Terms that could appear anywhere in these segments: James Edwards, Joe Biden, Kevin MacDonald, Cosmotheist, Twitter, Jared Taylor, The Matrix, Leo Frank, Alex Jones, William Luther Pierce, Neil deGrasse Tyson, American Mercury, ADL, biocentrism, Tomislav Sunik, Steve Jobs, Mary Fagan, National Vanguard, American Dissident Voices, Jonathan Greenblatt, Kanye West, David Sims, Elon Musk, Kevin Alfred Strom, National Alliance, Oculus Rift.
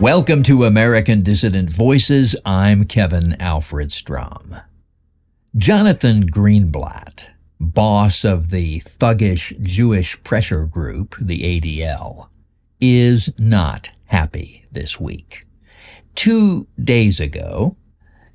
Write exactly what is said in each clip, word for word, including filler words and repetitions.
Welcome to American Dissident Voices. I'm Kevin Alfred Strom. Jonathan Greenblatt, boss of the thuggish Jewish pressure group, the A D L, is not happy this week. Two days ago,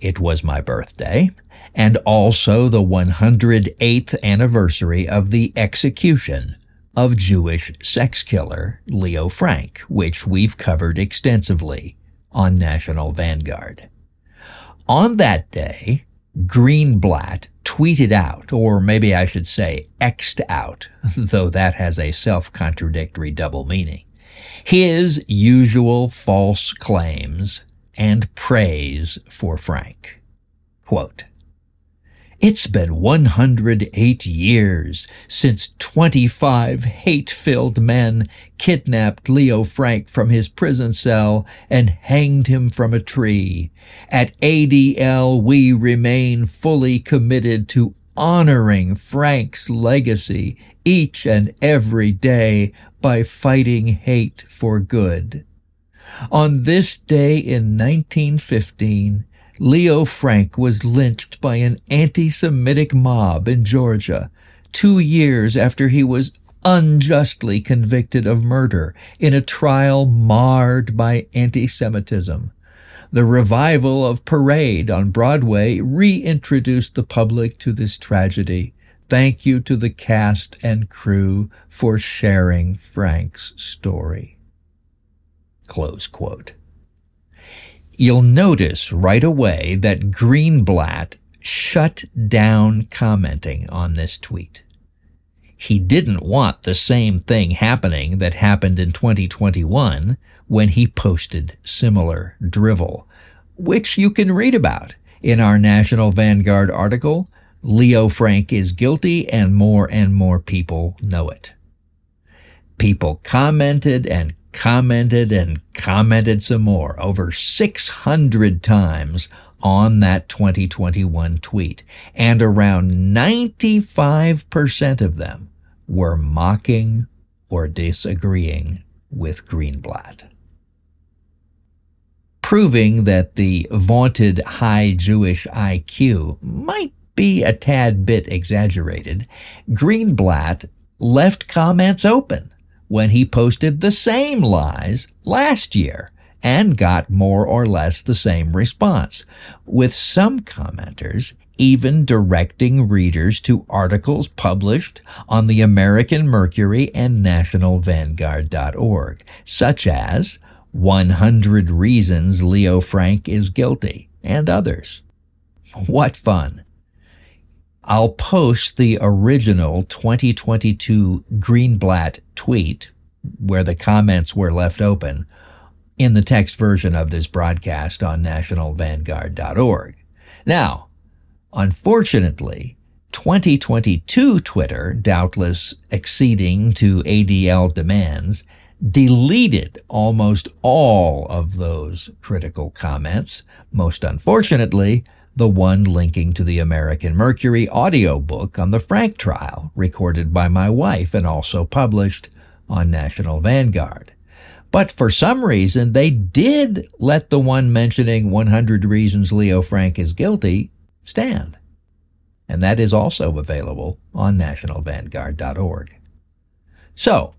it was my birthday, and also the one hundred eighth anniversary of the execution of Jewish sex killer Leo Frank, which we've covered extensively on National Vanguard. On that day, Greenblatt tweeted out, or maybe I should say X'd out, though that has a self-contradictory double meaning, his usual false claims and praise for Frank. Quote, "It's been one hundred eight years since twenty-five hate-filled men kidnapped Leo Frank from his prison cell and hanged him from a tree. At A D L, we remain fully committed to honoring Frank's legacy each and every day by fighting hate for good. On this day in nineteen fifteen, Leo Frank was lynched by an anti-Semitic mob in Georgia, two years after he was unjustly convicted of murder in a trial marred by anti-Semitism. The revival of Parade on Broadway reintroduced the public to this tragedy. Thank you to the cast and crew for sharing Frank's story." Close quote. You'll notice right away that Greenblatt shut down commenting on this tweet. He didn't want the same thing happening that happened in twenty twenty-one when he posted similar drivel, which you can read about in our National Vanguard article, "Leo Frank is Guilty and More and More People Know It." People commented and commented and commented some more, over six hundred times on that twenty twenty-one tweet, and around ninety-five percent of them were mocking or disagreeing with Greenblatt. Proving that the vaunted high Jewish I Q might be a tad bit exaggerated, Greenblatt left comments open when he posted the same lies last year and got more or less the same response, with some commenters even directing readers to articles published on the American Mercury and national vanguard dot org, such as one hundred Reasons Leo Frank is Guilty, and others. What fun! I'll post the original twenty twenty-two Greenblatt tweet, where the comments were left open, in the text version of this broadcast on national vanguard dot org. Now, unfortunately, twenty twenty-two Twitter, doubtless acceding to A D L demands, deleted almost all of those critical comments, most unfortunately, the one linking to the American Mercury audiobook on the Frank trial, recorded by my wife and also published on National Vanguard. But for some reason, they did let the one mentioning one hundred Reasons Leo Frank is Guilty stand. And that is also available on national vanguard dot org. So,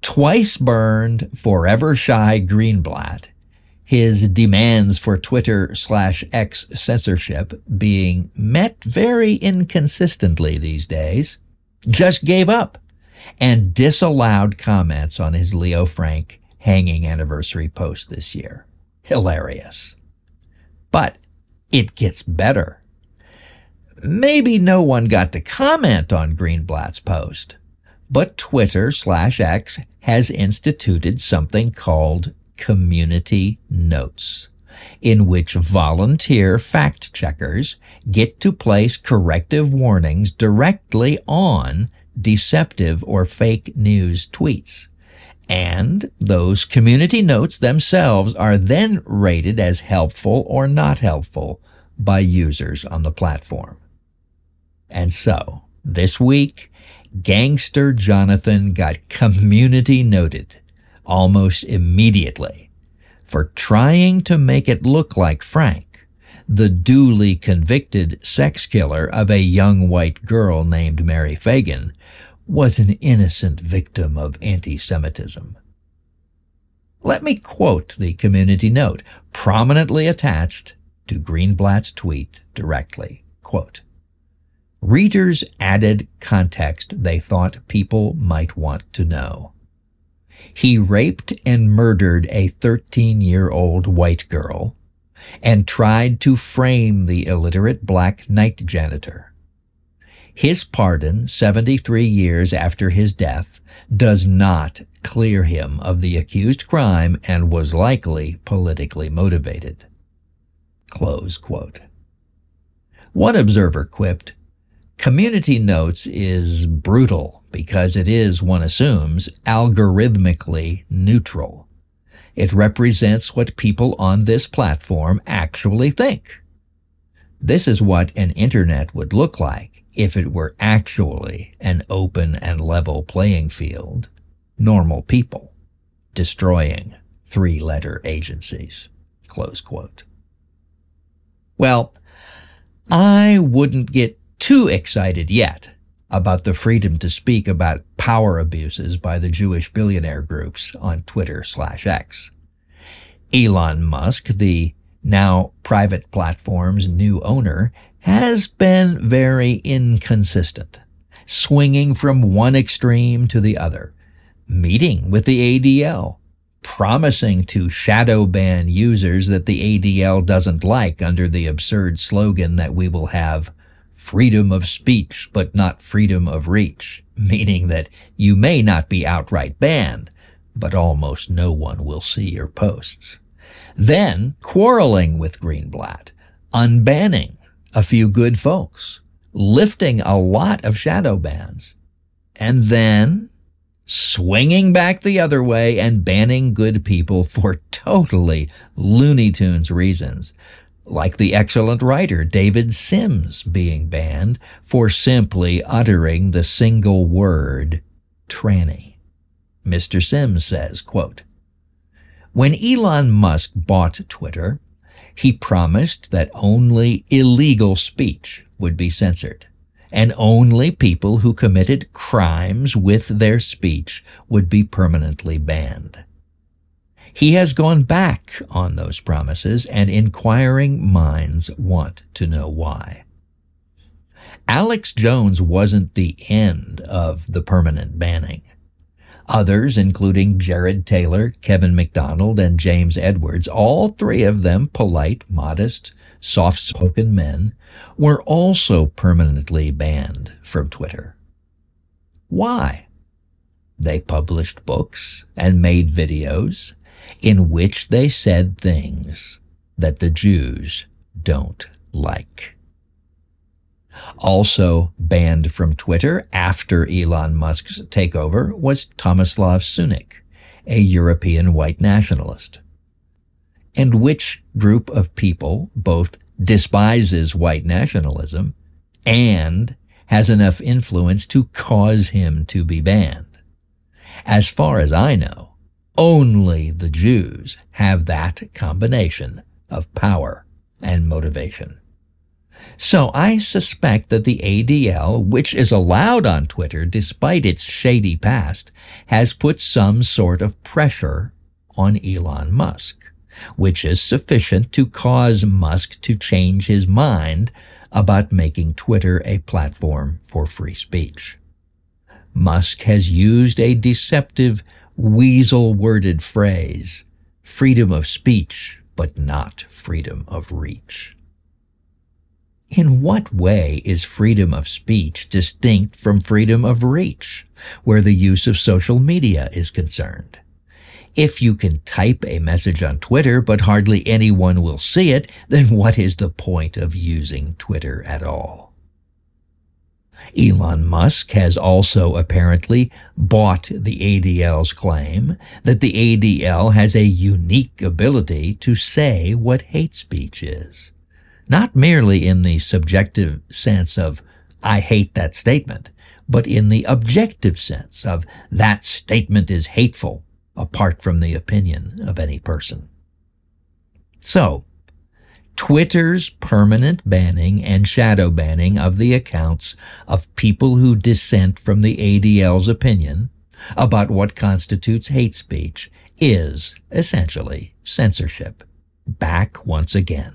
twice burned, forever shy Greenblatt, his demands for Twitter slash X censorship being met very inconsistently these days, just gave up and disallowed comments on his Leo Frank hanging anniversary post this year. Hilarious. But it gets better. Maybe no one got to comment on Greenblatt's post, but Twitter slash X has instituted something called Community Notes, in which volunteer fact-checkers get to place corrective warnings directly on deceptive or fake news tweets. And those community notes themselves are then rated as helpful or not helpful by users on the platform. And so, this week, Gangster Jonathan got community noted almost immediately for trying to make it look like Frank, the duly convicted sex killer of a young white girl named Mary Fagan, was an innocent victim of anti-Semitism. Let me quote the community note, prominently attached to Greenblatt's tweet directly. Quote, "Readers added context they thought people might want to know. He raped and murdered a thirteen-year-old white girl and tried to frame the illiterate black night janitor. His pardon, seventy-three years after his death, does not clear him of the accused crime and was likely politically motivated." Close quote. One observer quipped, "Community Notes is brutal because it is, one assumes, algorithmically neutral. It represents what people on this platform actually think. This is what an internet would look like if it were actually an open and level playing field. Normal people destroying three-letter agencies." Close quote. Well, I wouldn't get too excited yet about the freedom to speak about power abuses by the Jewish billionaire groups on Twitter slash X. Elon Musk, the now private platform's new owner, has been very inconsistent, swinging from one extreme to the other, meeting with the A D L, promising to shadow ban users that the A D L doesn't like under the absurd slogan that we will have freedom of speech, but not freedom of reach, meaning that you may not be outright banned, but almost no one will see your posts. Then quarreling with Greenblatt, unbanning a few good folks, lifting a lot of shadow bans, and then swinging back the other way and banning good people for totally Looney Tunes reasons, like the excellent writer David Sims being banned for simply uttering the single word, tranny. Mister Sims says, quote, "When Elon Musk bought Twitter, he promised that only illegal speech would be censored, and only people who committed crimes with their speech would be permanently banned. He has gone back on those promises, and inquiring minds want to know why." Alex Jones wasn't the end of the permanent banning. Others, including Jared Taylor, Kevin MacDonald, and James Edwards, all three of them polite, modest, soft-spoken men, were also permanently banned from Twitter. Why? They published books and made videos in which they said things that the Jews don't like. Also banned from Twitter after Elon Musk's takeover was Tomislav Sunik, a European white nationalist. And which group of people both despises white nationalism and has enough influence to cause him to be banned? As far as I know, only the Jews have that combination of power and motivation. So I suspect that the A D L, which is allowed on Twitter despite its shady past, has put some sort of pressure on Elon Musk, which is sufficient to cause Musk to change his mind about making Twitter a platform for free speech. Musk has used a deceptive weasel-worded phrase, freedom of speech, but not freedom of reach. In what way is freedom of speech distinct from freedom of reach, where the use of social media is concerned? If you can type a message on Twitter, but hardly anyone will see it, then what is the point of using Twitter at all? Elon Musk has also apparently bought the A D L's claim that the A D L has a unique ability to say what hate speech is, not merely in the subjective sense of "I hate that statement," but in the objective sense of "that statement is hateful," apart from the opinion of any person. So, Twitter's permanent banning and shadow banning of the accounts of people who dissent from the A D L's opinion about what constitutes hate speech is essentially censorship. Back once again,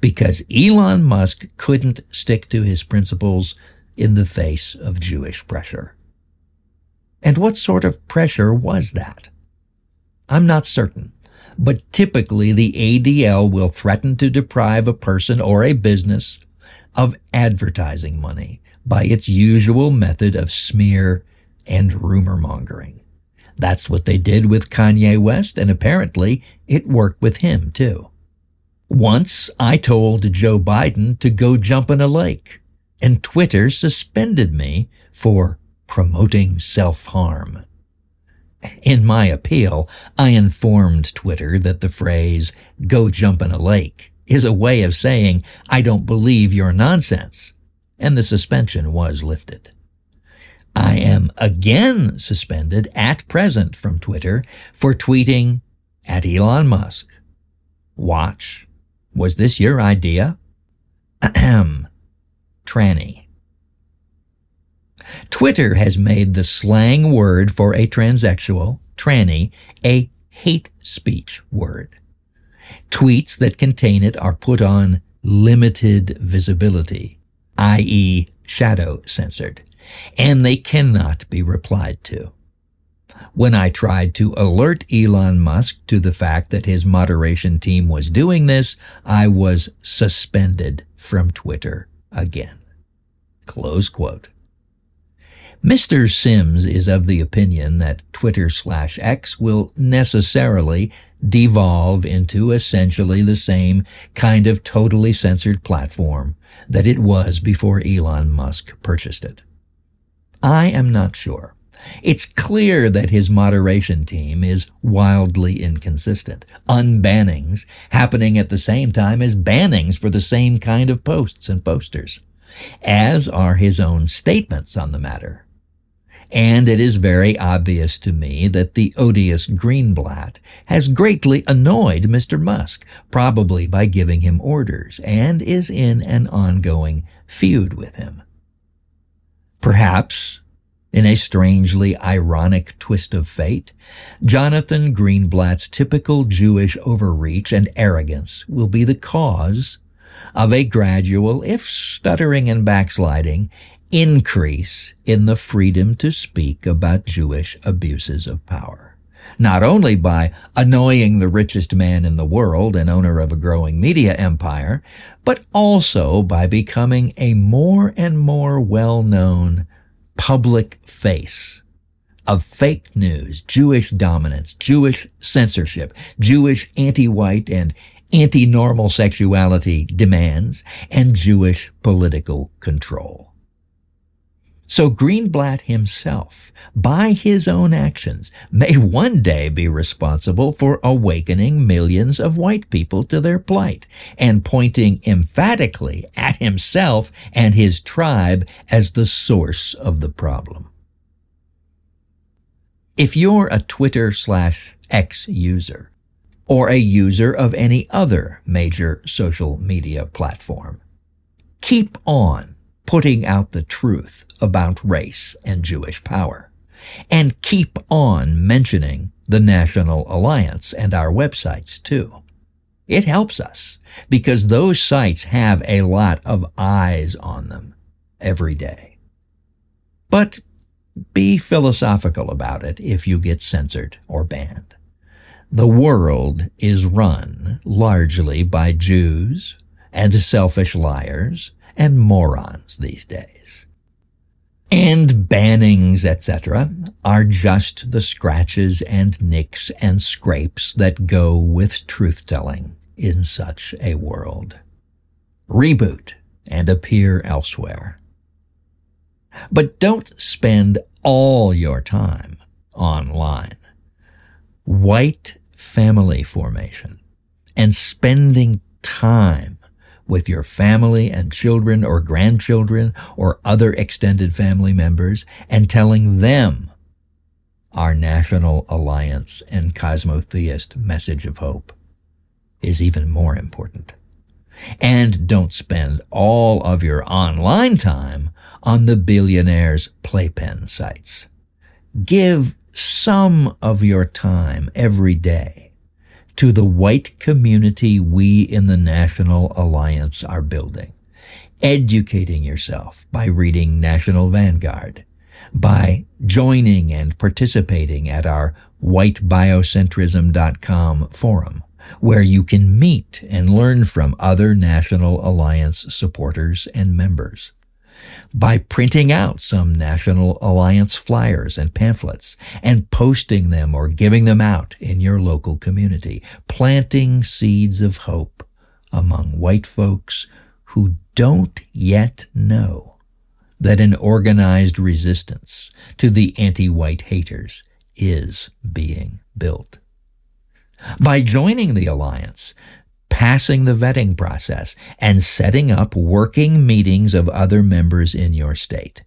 because Elon Musk couldn't stick to his principles in the face of Jewish pressure. And what sort of pressure was that? I'm not certain, but typically the A D L will threaten to deprive a person or a business of advertising money by its usual method of smear and rumor mongering. That's what they did with Kanye West, and apparently it worked with him too. Once I told Joe Biden to go jump in a lake, and Twitter suspended me for promoting self-harm. In my appeal, I informed Twitter that the phrase, go jump in a lake, is a way of saying, I don't believe your nonsense, and the suspension was lifted. I am again suspended at present from Twitter for tweeting at Elon Musk. Watch. Was this your idea? Ahem. Tranny. Twitter has made the slang word for a transsexual, tranny, a hate speech word. Tweets that contain it are put on limited visibility, that is shadow censored, and they cannot be replied to. When I tried to alert Elon Musk to the fact that his moderation team was doing this, I was suspended from Twitter again. Close quote. Mister Sims is of the opinion that Twitter slash X will necessarily devolve into essentially the same kind of totally censored platform that it was before Elon Musk purchased it. I am not sure. It's clear that his moderation team is wildly inconsistent. Unbannings happening at the same time as bannings for the same kind of posts and posters, as are his own statements on the matter. And it is very obvious to me that the odious Greenblatt has greatly annoyed Mister Musk, probably by giving him orders, and is in an ongoing feud with him. Perhaps, in a strangely ironic twist of fate, Jonathan Greenblatt's typical Jewish overreach and arrogance will be the cause of a gradual, if stuttering and backsliding, increase in the freedom to speak about Jewish abuses of power. Not only by annoying the richest man in the world and owner of a growing media empire, but also by becoming a more and more well-known public face of fake news, Jewish dominance, Jewish censorship, Jewish anti-white and anti-normal sexuality demands, and Jewish political control. So Greenblatt himself, by his own actions, may one day be responsible for awakening millions of white people to their plight and pointing emphatically at himself and his tribe as the source of the problem. If you're a Twitter slash X user, or a user of any other major social media platform, keep on putting out the truth about race and Jewish power, and keep on mentioning the National Alliance and our websites too. It helps us, because those sites have a lot of eyes on them every day. But be philosophical about it if you get censored or banned. The world is run largely by Jews and selfish liars and morons these days. And bannings, et cetera, are just the scratches and nicks and scrapes that go with truth-telling in such a world. Reboot and appear elsewhere. But don't spend all your time online. White family formation and spending time with your family and children or grandchildren or other extended family members and telling them our National Alliance and Cosmotheist message of hope is even more important. And don't spend all of your online time on the billionaires' playpen sites. Give some of your time every day to the white community we in the National Alliance are building, educating yourself by reading National Vanguard, by joining and participating at our white biocentrism dot com forum, where you can meet and learn from other National Alliance supporters and members, by printing out some National Alliance flyers and pamphlets and posting them or giving them out in your local community, planting seeds of hope among white folks who don't yet know that an organized resistance to the anti-white haters is being built. By joining the Alliance, passing the vetting process, and setting up working meetings of other members in your state.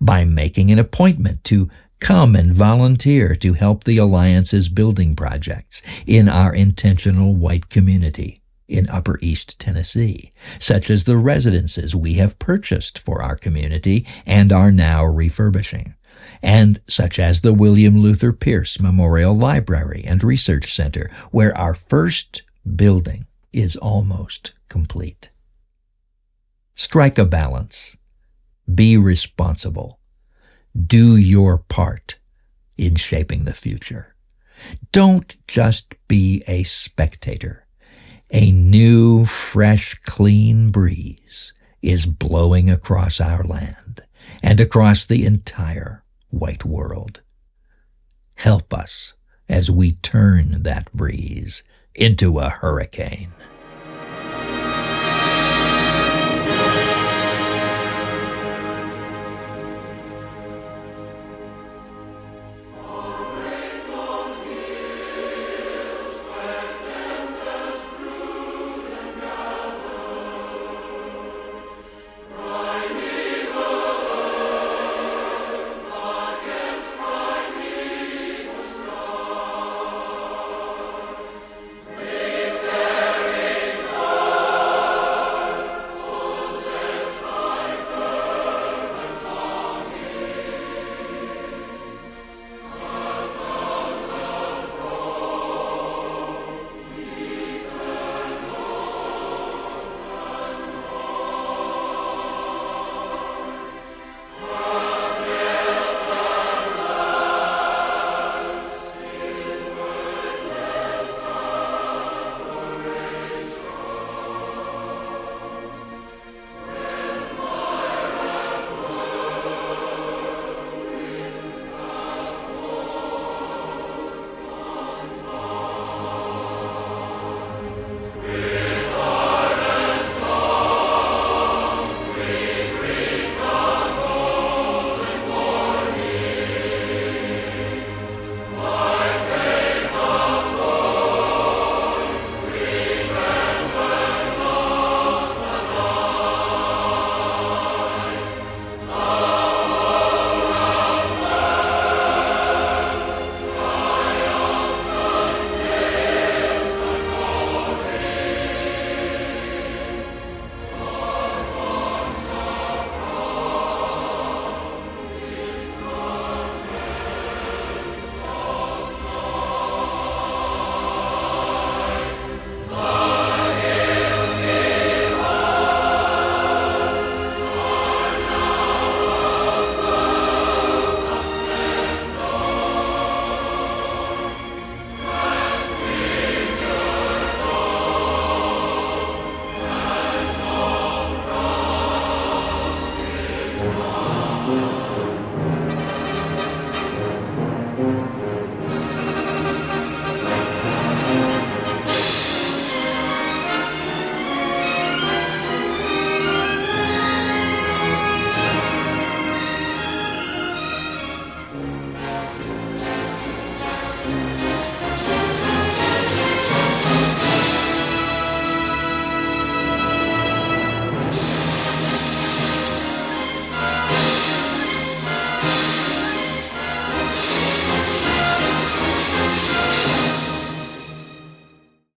By making an appointment to come and volunteer to help the Alliance's building projects in our intentional white community in Upper East Tennessee, such as the residences we have purchased for our community and are now refurbishing, and such as the William Luther Pierce Memorial Library and Research Center, where our first building is almost complete. Strike a balance. Be responsible. Do your part in shaping the future. Don't just be a spectator. A new, fresh, clean breeze is blowing across our land and across the entire white world. Help us as we turn that breeze into a hurricane.